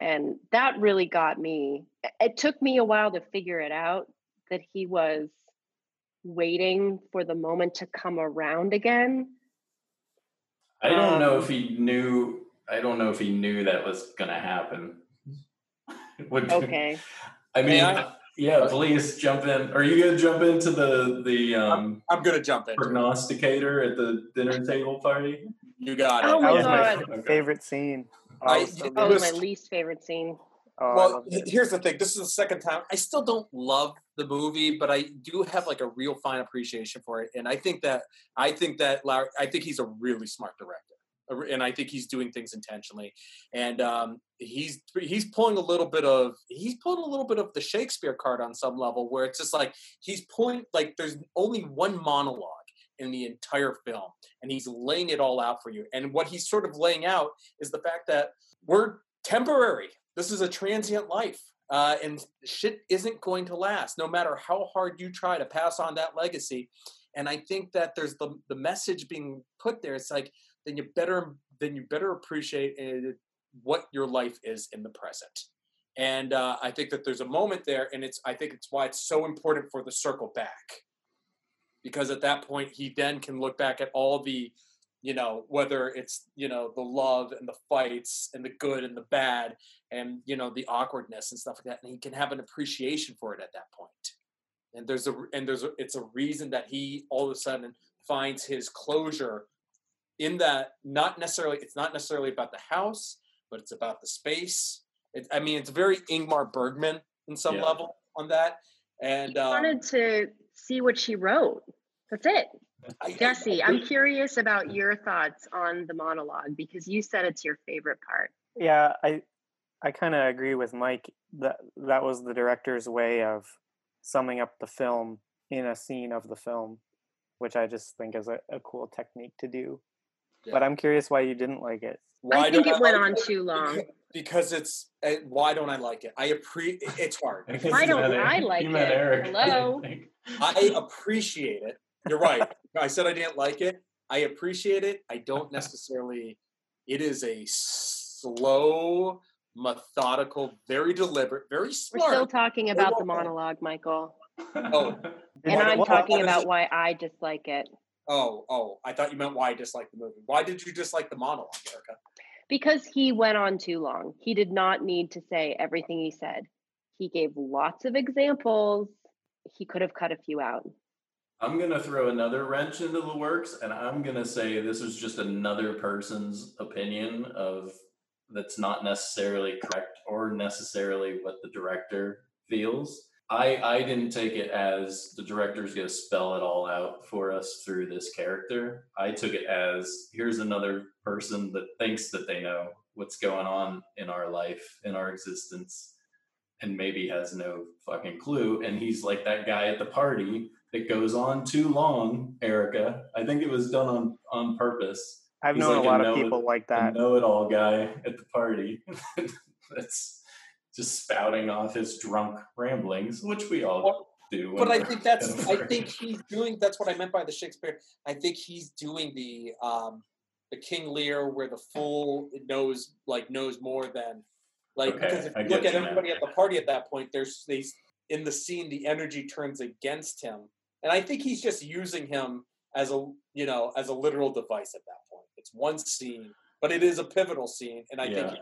And that really got me. It took me a while to figure it out, that he was waiting for the moment to come around again. I don't um, know if he knew, I don't know if he knew that was going to happen. Would, okay. I mean, I, yeah, please jump in. Are you going to jump into the, the um, I'm, I'm going to jump in. Prognosticator at the dinner table party? You got it. Oh my that God. was my okay. favorite scene. I, that was my least favorite scene. Oh, well, here's the thing. This is the second time. I still don't love the movie, but I do have like a real fine appreciation for it. And I think that, I think that, Larry, I think he's a really smart director, and I think he's doing things intentionally. And um, he's, he's pulling a little bit of, he's pulling a little bit of the Shakespeare card on some level, where it's just like, he's pulling, like there's only one monologue in the entire film, and he's laying it all out for you. And what he's sort of laying out is the fact that we're temporary. This is a transient life, uh, and shit isn't going to last, no matter how hard you try to pass on that legacy. And I think that there's the, the message being put there. It's like, then you better, then you better appreciate uh, what your life is in the present. And uh, I think that there's a moment there, and it's, I think it's why it's so important for the circle back, because at that point he then can look back at all the, you know, whether it's, you know, the love and the fights and the good and the bad and, you know, the awkwardness and stuff like that. And he can have an appreciation for it at that point. And there's a, and there's a, it's a reason that he all of a sudden finds his closure in that, not necessarily, it's not necessarily about the house, but it's about the space. It, I mean, it's very Ingmar Bergman in some yeah. level on that. And he wanted um, to see what she wrote. That's it. I, Jesse, I, I, I'm curious about your thoughts on the monologue, because you said it's your favorite part. Yeah, I I kind of agree with Mike. That that was the director's way of summing up the film in a scene of the film, which I just think is a, a cool technique to do. Yeah. But I'm curious why you didn't like it. Why I think it I went like on it? too long. Because it's, uh, why don't I like it? I appreciate, it's hard. Why don't I like it? Eric. Hello? I appreciate it. You're right. I said I didn't like it. I appreciate it. I don't necessarily. It is a slow, methodical, very deliberate, very smart. We're still talking about the monologue, Michael. Oh, and I'm talking about why I dislike it. Oh, oh, I thought you meant why I dislike the movie. Why did you dislike the monologue, Erica? Because he went on too long. He did not need to say everything he said. He gave lots of examples. He could have cut a few out. I'm going to throw another wrench into the works, and I'm going to say this is just another person's opinion of that's not necessarily correct or necessarily what the director feels. I, I didn't take it as the director's going to spell it all out for us through this character. I took it as here's another person that thinks that they know what's going on in our life, in our existence, and maybe has no fucking clue. And he's like that guy at the party that goes on too long, Erica. I think it was done on, on purpose I've known like a lot a know- of people like that. Know-it-all guy at the party that's just spouting off his drunk ramblings, which we all well, do. But I think that's, I think he's doing, that's what I meant by the Shakespeare. I think he's doing the, um, the King Lear where the fool knows, like knows more than, like, okay, because if you look at you everybody know. at the party at that point, there's these, in the scene, the energy turns against him. And I think he's just using him as a, you know, as a literal device at that point. It's one scene, but it is a pivotal scene. And I yeah. think,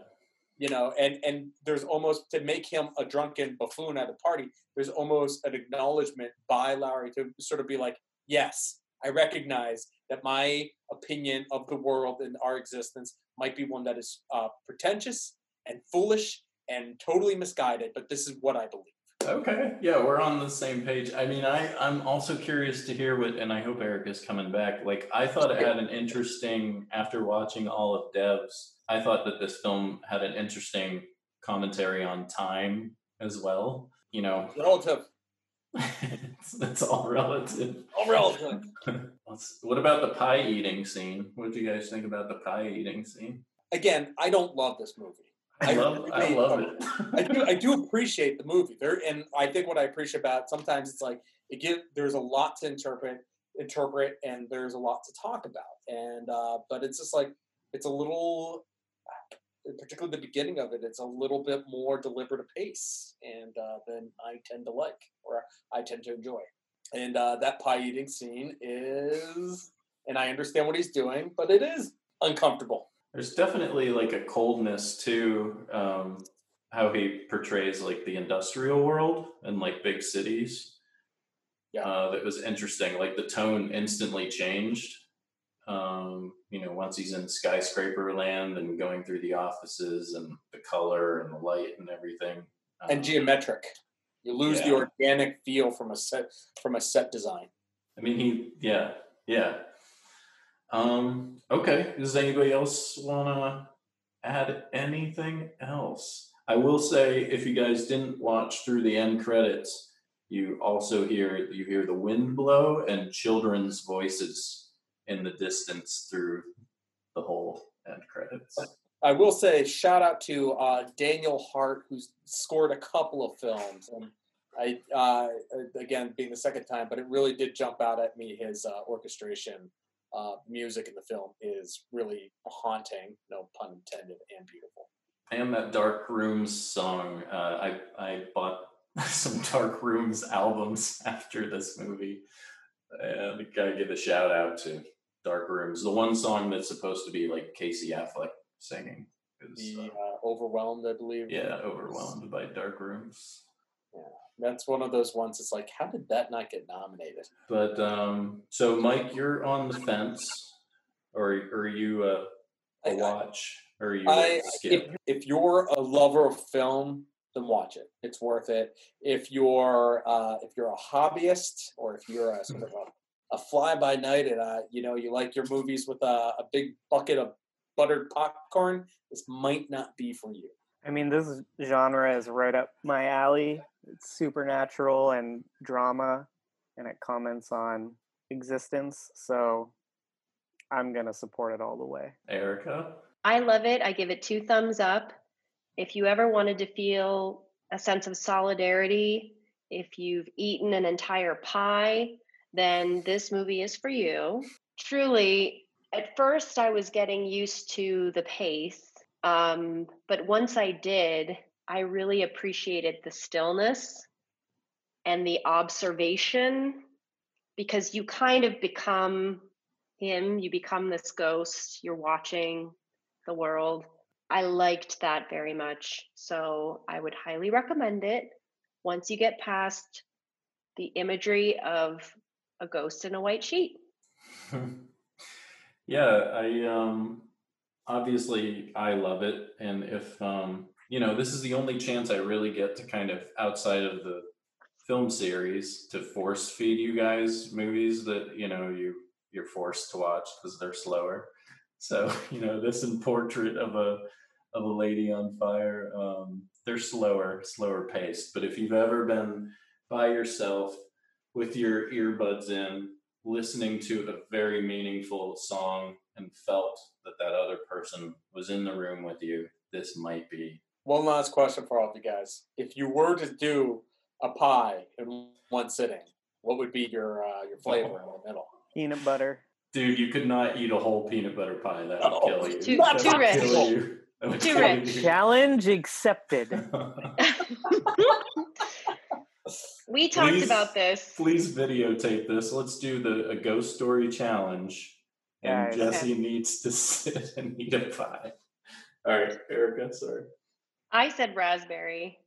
you know, and, and there's almost, to make him a drunken buffoon at a party, there's almost an acknowledgement by Lowry to sort of be like, yes, I recognize that my opinion of the world and our existence might be one that is uh, pretentious and foolish and totally misguided, but this is what I believe. Okay. Yeah, we're on the same page. I mean, I, I'm also curious to hear what, and I hope Erica's coming back. Like, I thought it had an interesting, after watching all of Dev's, I thought that this film had an interesting commentary on time as well. You know, relative. That's all relative. All relative. What about the pie eating scene? What do you guys think about the pie eating scene? Again, I don't love this movie. I, I love, really, I love it. I do, I do appreciate the movie there, and I think what I appreciate about it, sometimes it's like it give, there's a lot to interpret, interpret, and there's a lot to talk about, and uh, but it's just like it's a little, particularly the beginning of it, it's a little bit more deliberate a pace, and uh, than I tend to like or I tend to enjoy, and uh, that pie eating scene is, and I understand what he's doing, but it is uncomfortable. There's definitely like a coldness to um, how he portrays like the industrial world and like big cities. Yeah, uh, that was interesting. Like the tone instantly changed. Um, you know, once he's in skyscraper land and going through the offices and the color and the light and everything. Um, and geometric, you lose yeah. the organic feel from a set from a set design. I mean, he yeah yeah. Um, okay. Does anybody else want to add anything else? I will say, if you guys didn't watch through the end credits, you also hear, you hear the wind blow and children's voices in the distance through the whole end credits. I will say, shout out to, uh, Daniel Hart, who's scored a couple of films. And I, uh, again, being the second time, but it really did jump out at me, his, uh, orchestration. Uh, music in the film is really haunting, no pun intended, and beautiful. And that Dark Rooms song, uh, I I bought some Dark Rooms albums after this movie. Uh, I gotta give a shout out to Dark Rooms. The one song that's supposed to be like Casey Affleck singing is the, uh, uh, Overwhelmed, I believe. Yeah, Overwhelmed by Dark Rooms. Yeah. That's one of those ones. It's like, how did that not get nominated? But um, so, Mike, you're on the fence, or are you a, a watch, or are you I, skip? If, if you're a lover of film, then watch it. It's worth it. If you're uh, if you're a hobbyist, or if you're a sort of a, a fly by night, and uh, you know you like your movies with a, a big bucket of buttered popcorn, this might not be for you. I mean, this genre is right up my alley. It's supernatural and drama, and it comments on existence, so I'm going to support it all the way. Erica? I love it. I give it two thumbs up. If you ever wanted to feel a sense of solidarity, if you've eaten an entire pie, then this movie is for you. Truly, at first I was getting used to the pace, um, but once I did, I really appreciated the stillness and the observation, because you kind of become him, you become this ghost, you're watching the world. I liked that very much. So I would highly recommend it. Once you get past the imagery of a ghost in a white sheet. Yeah, I, um, obviously I love it. And if, um, you know, this is the only chance I really get to kind of, outside of the film series, to force feed you guys movies that, you know, you, you're forced to watch because they're slower. So, you know, this and Portrait of a of a Lady on Fire, um, they're slower, slower paced. But if you've ever been by yourself with your earbuds in listening to a very meaningful song and felt that that other person was in the room with you, this might be. One last question for all of you guys. If you were to do a pie in one sitting, what would be your uh, your flavor oh. in the middle? Peanut butter. Dude, you could not eat a whole peanut butter pie. That would oh, kill you. Too, that too would rich. Kill you. That would too kill rich. You. Challenge accepted. We talked please, about this. Please videotape this. Let's do the A Ghost Story challenge. And right, Jesse okay. needs to sit and eat a pie. All right, Erica, sorry. I said raspberry.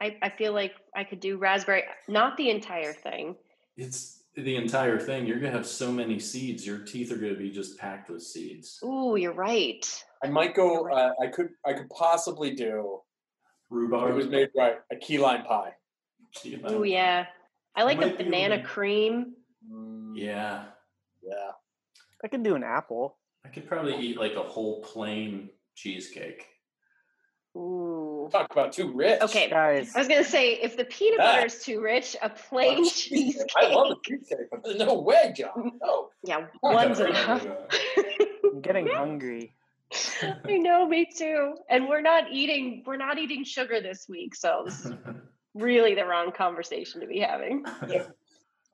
I, I feel like I could do raspberry, not the entire thing. It's the entire thing. You're going to have so many seeds. Your teeth are going to be just packed with seeds. Ooh, you're right. I might go, uh, I could I could possibly do. Rhubarb. It was made right. A key lime pie. Key lime. Ooh, yeah. I like a banana cream. Yeah. Yeah. I could do an apple. I could probably eat like a whole plain cheesecake. Ooh. Talk about too rich. Okay. Guys. I was going to say, if the peanut ah. butter is too rich, a plain oh, cheesecake. I love a cheesecake, but there's no way, John. No. Yeah, one's enough. I'm getting hungry. I know, me too. And we're not eating, we're not eating sugar this week, so this is really the wrong conversation to be having. Yeah.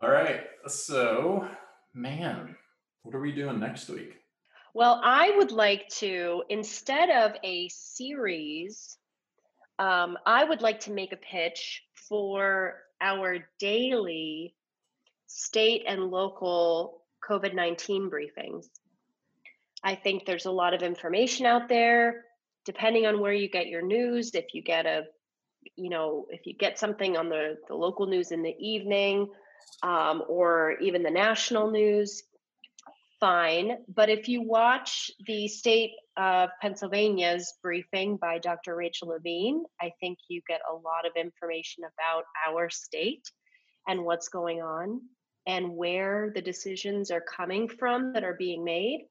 All right. So, man, what are we doing next week? Well, I would like to, instead of a series, um, I would like to make a pitch for our daily state and local COVID nineteen briefings. I think there's a lot of information out there, depending on where you get your news. If you get a, you know, if you get something on the, the local news in the evening, um, or even the national news, fine. But if you watch the state of Pennsylvania's briefing by Doctor Rachel Levine, I think you get a lot of information about our state and what's going on and where the decisions are coming from that are being made.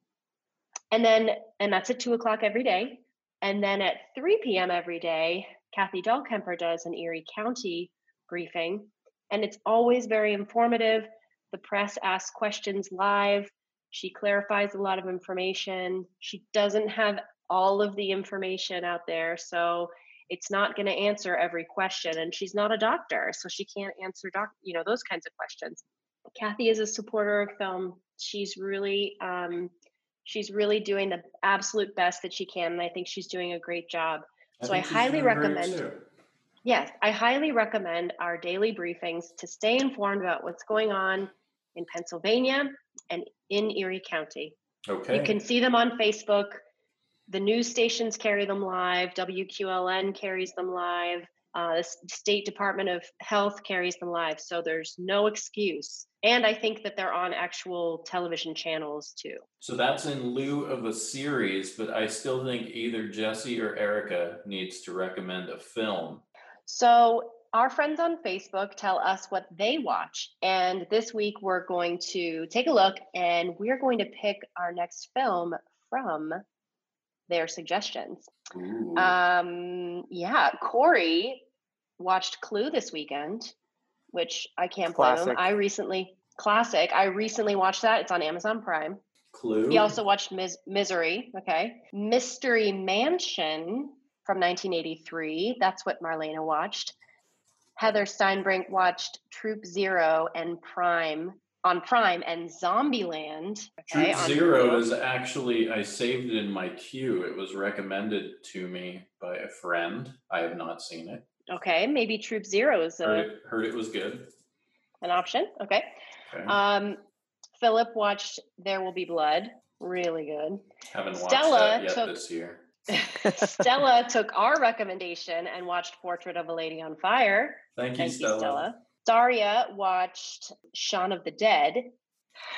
And then, and that's at two o'clock every day. And then at three p.m. every day, Kathy Dahlkemper does an Erie County briefing. And it's always very informative. The press asks questions live. She clarifies a lot of information. She doesn't have all of the information out there. So it's not going to answer every question. And she's not a doctor, so she can't answer doc, you know, those kinds of questions. Kathy is a supporter of film. She's really, um, She's really doing the absolute best that she can, and I think she's doing a great job. I so I highly recommend, yes, I highly recommend our daily briefings to stay informed about what's going on in Pennsylvania and in Erie County. Okay. You can see them on Facebook. The news stations carry them live. W Q L N carries them live. Uh, the State Department of Health carries them live. So there's no excuse. And I think that they're on actual television channels too. So that's in lieu of a series, but I still think either Jesse or Erica needs to recommend a film. So our friends on Facebook tell us what they watch. And this week we're going to take a look and we're going to pick our next film from their suggestions. Ooh. Um, yeah, Corey watched Clue this weekend, which I can't classic. blame him. I recently, classic, I recently watched that. It's on Amazon Prime. Clue. He also watched Mis- Misery, okay. Mystery Mansion from nineteen eighty-three. That's what Marlena watched. Heather Steinbrink watched Troop Zero and Prime on Prime and Zombieland. Okay, Troop Zero is actually, I saved it in my queue. It was recommended to me by a friend. I have not seen it. Okay, maybe Troop Zero is a... Heard it, heard it was good. An option, okay. okay. Um, Philip watched There Will Be Blood. Really good. Haven't Stella watched that yet took, this year. Stella took our recommendation and watched Portrait of a Lady on Fire. Thank you, Thank Stella. you, Stella. Daria watched Shaun of the Dead.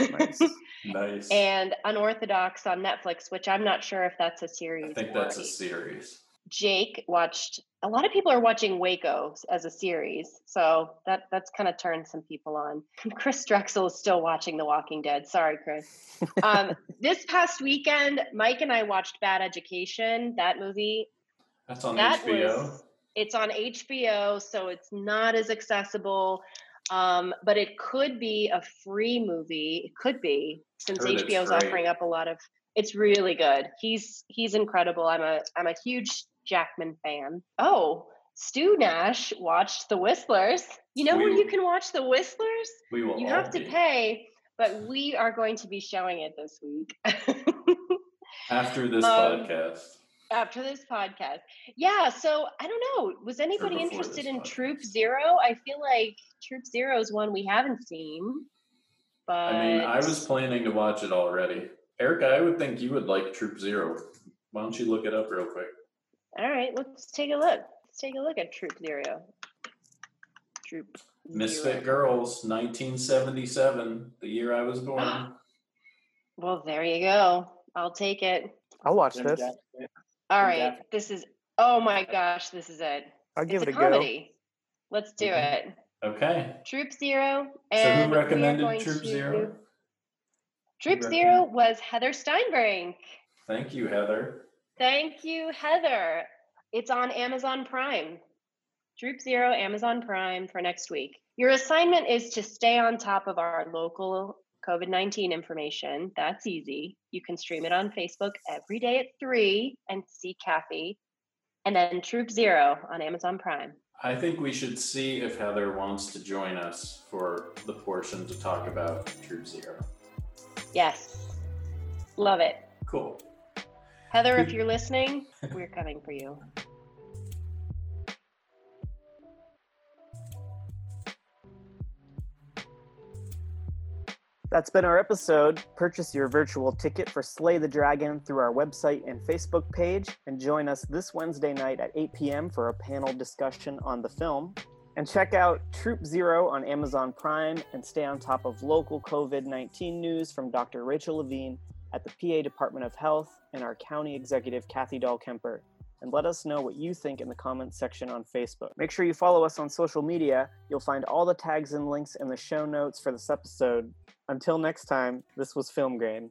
Nice. nice. And Unorthodox on Netflix, which I'm not sure if that's a series. I think that's a series. Jake watched, a lot of people are watching Waco as a series. So that that's kind of turned some people on. Chris Drexel is still watching The Walking Dead. Sorry, Chris. Um, this past weekend, Mike and I watched Bad Education, that movie. That's on that H B O. Was, It's on H B O, so it's not as accessible. Um, but it could be a free movie. It could be, since H B O's offering up a lot of, it's really good. He's, he's incredible. I'm a, I'm a huge Jackman fan. Oh, Stu Nash watched The Whistlers. You know we, where you can watch The Whistlers? We will. You have to be. pay, but we are going to be showing it this week. After this um, podcast. After this podcast. Yeah, so I don't know. Was anybody interested in podcast. Troop Zero? I feel like Troop Zero is one we haven't seen. But I mean, I was planning to watch it already. Erica, I would think you would like Troop Zero. Why don't you look it up real quick? All right, let's take a look. Let's take a look at Troop Zero. Troop Zero. Misfit Girls, nineteen seventy-seven, the year I was born. Well, there you go. I'll take it. I'll watch this. All right, this is, oh my gosh, this is it. I'll give it's it a, a comedy. Go. Let's do it. Okay. Troop Zero. And so who recommended Troop Zero? Troop Zero was Heather Steinbrink. Thank you, Heather. Thank you, Heather. It's on Amazon Prime. Troop Zero, Amazon Prime for next week. Your assignment is to stay on top of our local COVID nineteen information. That's easy. You can stream it on Facebook every day at three and see Kathy. And then Troop Zero on Amazon Prime. I think we should see if Heather wants to join us for the portion to talk about Troop Zero. Yes. Love it. Cool. Heather, if you're listening, we're coming for you. That's been our episode. Purchase your virtual ticket for Slay the Dragon through our website and Facebook page, and join us this Wednesday night at eight p.m. for a panel discussion on the film. And check out Troop Zero on Amazon Prime and stay on top of local COVID nineteen news from Doctor Rachel Levine at the P A Department of Health and our county executive, Kathy Dahl-Kemper. And let us know what you think in the comments section on Facebook. Make sure you follow us on social media. You'll find all the tags and links in the show notes for this episode. Until next time, this was Film Grain.